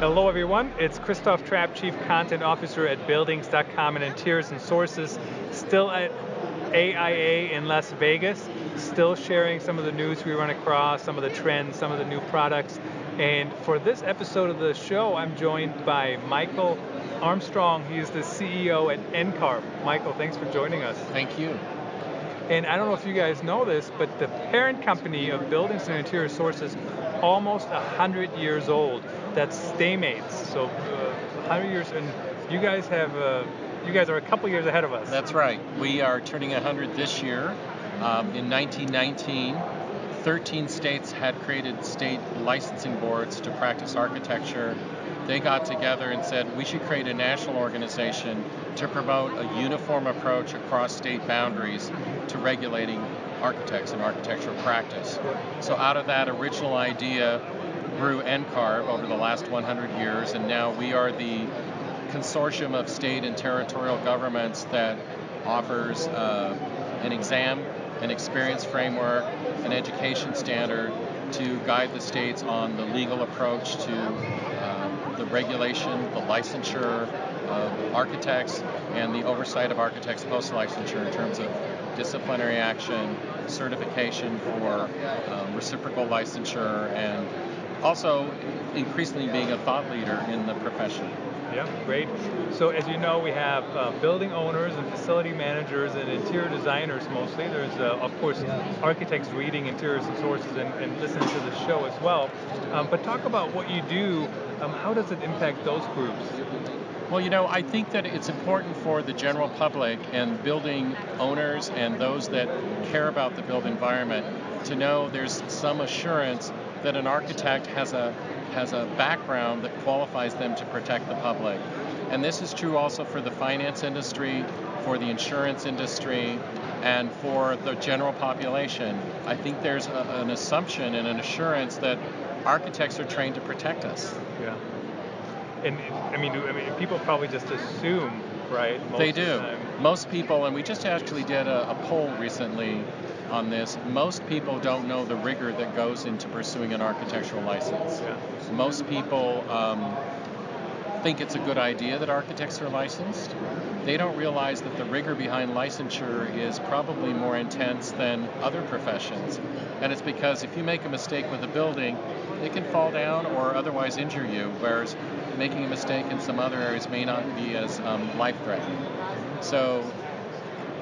Hello everyone, it's Christoph Trapp, Chief Content Officer at Buildings.com and Interiors and Sources, still at AIA in Las Vegas, still sharing some of the news we run across, some of the trends, some of the new products. And for this episode of the show, I'm joined by Michael Armstrong. He is the CEO at NCARB. Michael, thanks for joining us. Thank you. And I don't know if you guys know this, but the parent company of Buildings and Interior Sources, almost 100 years old. That's Staymates. So 100 years, and you guys have, you guys are a couple years ahead of us. That's right. We are turning 100 this year. In 1919, 13 states had created state licensing boards to practice architecture. They got together and said, we should create a national organization to promote a uniform approach across state boundaries to regulating architects and architectural practice. So out of that original idea grew NCARB over the last 100 years, and now we are the consortium of state and territorial governments that offers an exam, an experience framework, an education standard to guide the states on the legal approach to the regulation, the licensure of architects, and the oversight of architects post-licensure in terms of disciplinary action, certification for reciprocal licensure, and also increasingly being a thought leader in the profession. Yeah, great. So as you know, we have building owners and facility managers and interior designers mostly. There's, of course, architects reading Interiors and Sources and listening to the show as well. But talk about what you do. How does it impact those groups? Well, you know, I think that it's important for the general public and building owners and those that care about the built environment to know there's some assurance that an architect has a background that qualifies them to protect the public. And this is true also for the finance industry, for the insurance industry, and for the general population. I think there's an assumption and an assurance that architects are trained to protect us. Yeah. And I mean, people probably just assume, right? They do. Most people, and we just actually did a poll recently on this, most people don't know the rigor that goes into pursuing an architectural license. Yeah. Most people think it's a good idea that architects are licensed. They don't realize that the rigor behind licensure is probably more intense than other professions. And it's because if you make a mistake with a building, it can fall down or otherwise injure you, whereas making a mistake in some other areas may not be as life-threatening. So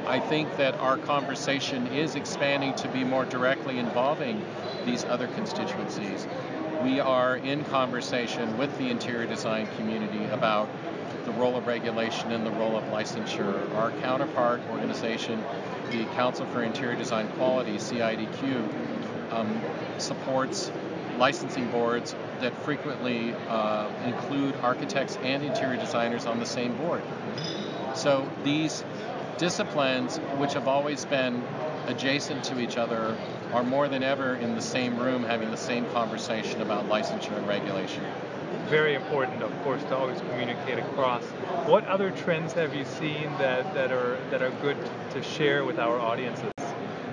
I think that our conversation is expanding to be more directly involving these other constituencies. We are in conversation with the interior design community about the role of regulation and the role of licensure. Our counterpart organization, the Council for Interior Design Quality, CIDQ, supports licensing boards that frequently include architects and interior designers on the same board. So these disciplines, which have always been adjacent to each other, are more than ever in the same room having the same conversation about licensure and regulation. Very important, of course, to always communicate across. What other trends have you seen that are good to share with our audiences?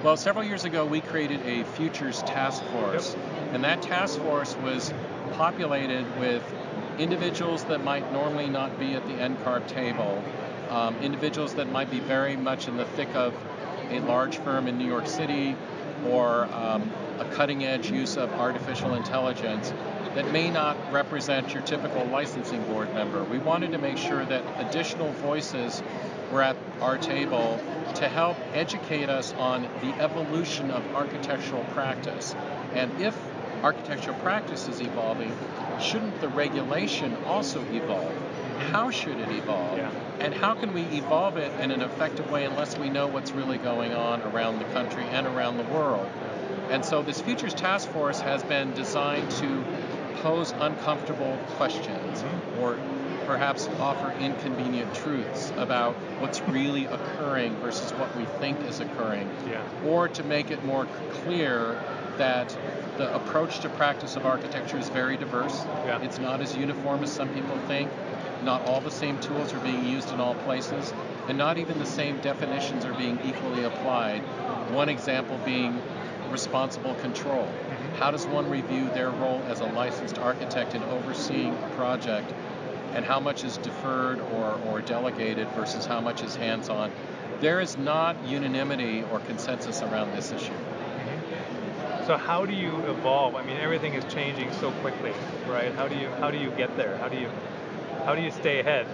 Well, several years ago, we created a futures task force, and that task force was populated with individuals that might normally not be at the NCARB table, individuals that might be very much in the thick of a large firm in New York City or a cutting-edge use of artificial intelligence that may not represent your typical licensing board member. We wanted to make sure that additional voices were at our table to help educate us on the evolution of architectural practice. And if architectural practice is evolving, shouldn't the regulation also evolve? How should it evolve? Yeah. And how can we evolve it in an effective way unless we know what's really going on around the country and around the world? And so this Futures Task Force has been designed to pose uncomfortable questions or perhaps offer inconvenient truths about what's really occurring versus what we think is occurring, or to make it more clear that the approach to practice of architecture is very diverse. Yeah. It's not as uniform as some people think. Not all the same tools are being used in all places, and not even the same definitions are being equally applied. One example being responsible control? How does one review their role as a licensed architect in overseeing a project, and how much is deferred or delegated versus how much is hands-on? There is not unanimity or consensus around this issue. So how do you evolve? I mean, everything is changing so quickly, right? How do you get there? How do you stay ahead?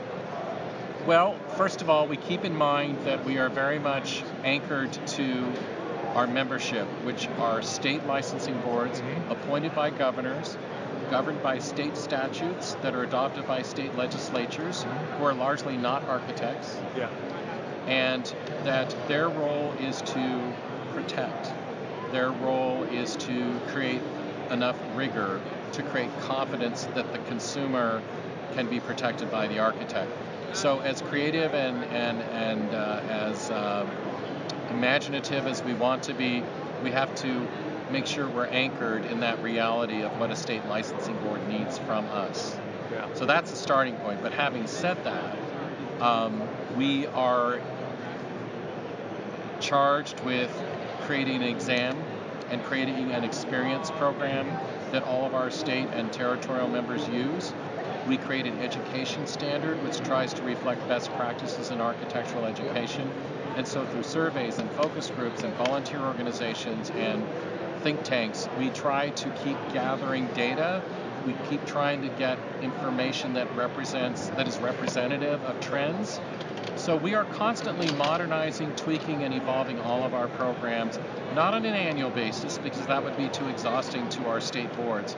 Well, first of all, we keep in mind that we are very much anchored to our membership, which are state licensing boards appointed by governors, governed by state statutes that are adopted by state legislatures, who are largely not architects, and that their role is to protect. Their role is to create enough rigor to create confidence that the consumer can be protected by the architect. So as creative and as imaginative as we want to be, we have to make sure we're anchored in that reality of what a state licensing board needs from us. Yeah. So that's the starting point. But having said that, we are charged with creating an exam and creating an experience program that all of our state and territorial members use. We create an education standard which tries to reflect best practices in architectural education. And so through surveys and focus groups and volunteer organizations and think tanks, we try to keep gathering data. We keep trying to get information that is representative of trends. So we are constantly modernizing, tweaking, and evolving all of our programs, not on an annual basis, because that would be too exhausting to our state boards.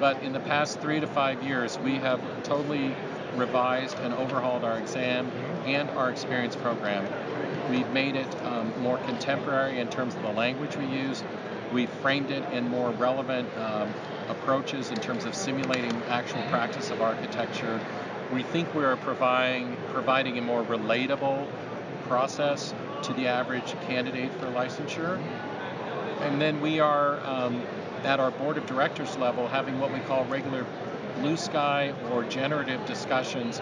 But in the past 3 to 5 years, we have totally revised and overhauled our exam and our experience program. We've made it more contemporary in terms of the language we use. We've framed it in more relevant approaches in terms of simulating actual practice of architecture. We think we are providing a more relatable process to the average candidate for licensure. And then we are, at our board of directors level, having what we call regular blue sky or generative discussions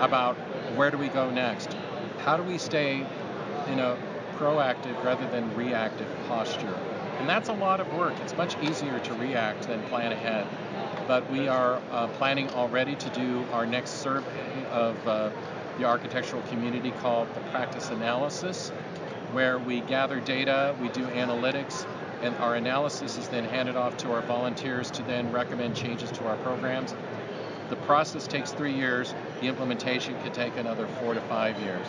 about where do we go next? How do we stay in a proactive rather than reactive posture? And that's a lot of work. It's much easier to react than plan ahead. But we are planning already to do our next survey of the architectural community called the practice analysis, where we gather data, we do analytics, and our analysis is then handed off to our volunteers to then recommend changes to our programs. The process takes 3 years. The implementation could take another 4 to 5 years.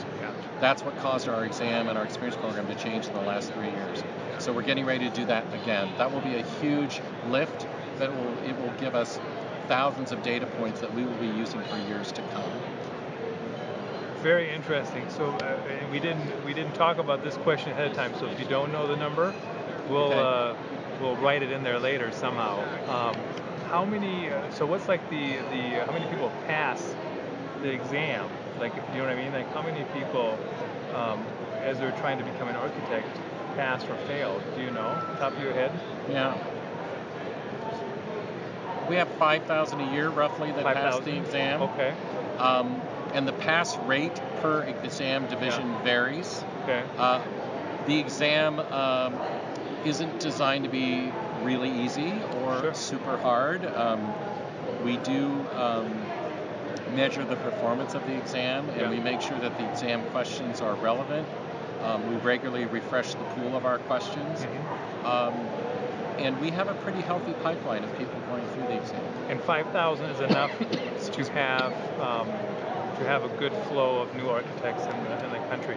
That's what caused our exam and our experience program to change in the last 3 years. So we're getting ready to do that again. That will be a huge lift. That it will give us thousands of data points that we will be using for years to come. Very interesting. So we didn't talk about this question ahead of time. So if you don't know the number, we'll write it in there later somehow. How many? So what's like the how many people pass the exam? Like, you know what I mean? Like, how many people as they're trying to become an architect pass or fail? Do you know? Top of your head? Yeah. We have 5,000 a year, roughly, that pass the exam. Okay. And the pass rate per exam division varies. Okay. The exam isn't designed to be really easy or super hard. We do measure the performance of the exam, and we make sure that the exam questions are relevant. We regularly refresh the pool of our questions. And we have a pretty healthy pipeline of people going through the exam. And 5,000 is enough to have a good flow of new architects in the country.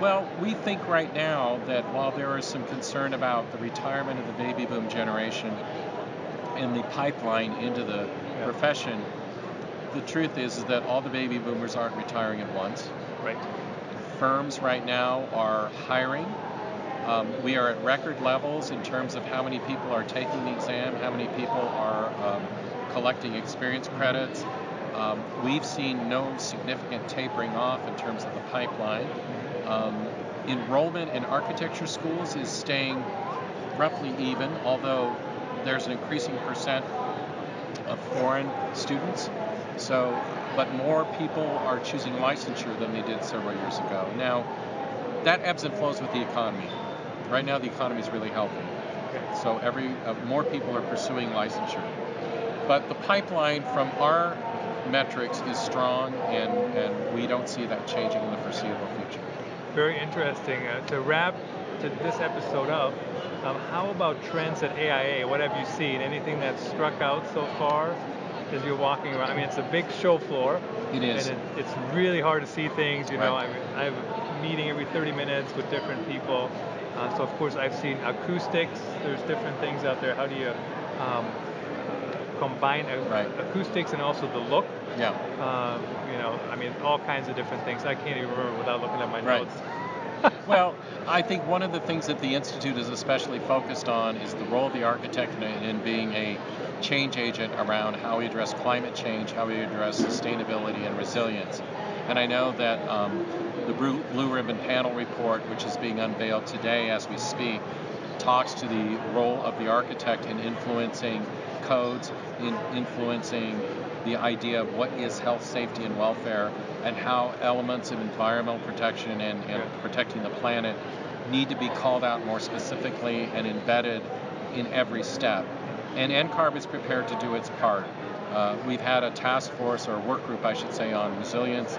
Well, we think right now that while there is some concern about the retirement of the baby boom generation and the pipeline into the profession, the truth is that all the baby boomers aren't retiring at once. Right. Firms right now are hiring. We are at record levels in terms of how many people are taking the exam, how many people are collecting experience credits. We've seen no significant tapering off in terms of the pipeline. Enrollment in architecture schools is staying roughly even, although there's an increasing percent of foreign students. So, but more people are choosing licensure than they did several years ago. Now, that ebbs and flows with the economy. Right now, the economy is really healthy. so more people are pursuing licensure. But the pipeline from our metrics is strong, and we don't see that changing in the foreseeable future. Very interesting. To wrap this episode up, how about trends at AIA? What have you seen? Anything that struck out so far as you're walking around? I mean, it's a big show floor. It is. And it's really hard to see things. You know, I have a meeting every 30 minutes with different people. So, of course, I've seen acoustics. There's different things out there. How do you combine acoustics and also the look? Yeah. You know, I mean, all kinds of different things. I can't even remember without looking at my notes. Well, I think one of the things that the Institute is especially focused on is the role of the architect in being a change agent around how we address climate change, how we address sustainability and resilience. And I know that the Blue Ribbon Panel Report, which is being unveiled today as we speak, talks to the role of the architect in influencing codes, in influencing the idea of what is health, safety, and welfare, and how elements of environmental protection and protecting the planet need to be called out more specifically and embedded in every step. And NCARB is prepared to do its part. We've had a task force, or work group, I should say, on resilience.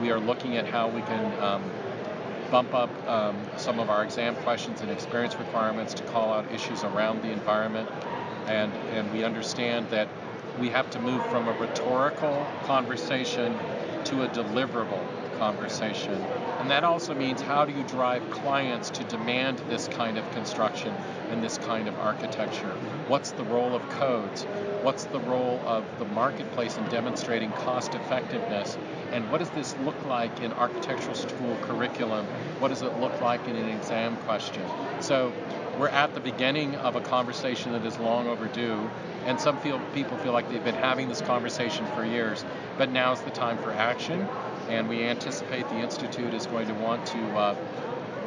We are looking at how we can bump up some of our exam questions and experience requirements to call out issues around the environment. And we understand that we have to move from a rhetorical conversation to a deliverable conversation. And that also means, how do you drive clients to demand this kind of construction and this kind of architecture? What's the role of codes? What's the role of the marketplace in demonstrating cost effectiveness? And what does this look like in architectural school curriculum? What does it look like in an exam question? So we're at the beginning of a conversation that is long overdue. And some people feel like they've been having this conversation for years, but now's the time for action. And we anticipate the Institute is going to want to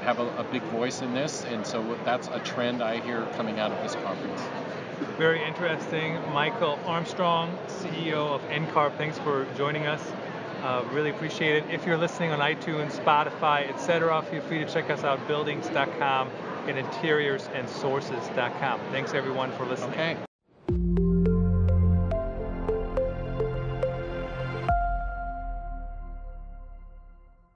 have a big voice in this. And so that's a trend I hear coming out of this conference. Very interesting. Michael Armstrong, CEO of NCARB, thanks for joining us. Really appreciate it. If you're listening on iTunes, Spotify, etc., feel free to check us out, buildings.com and interiorsansources.com. Thanks, everyone, for listening. Okay.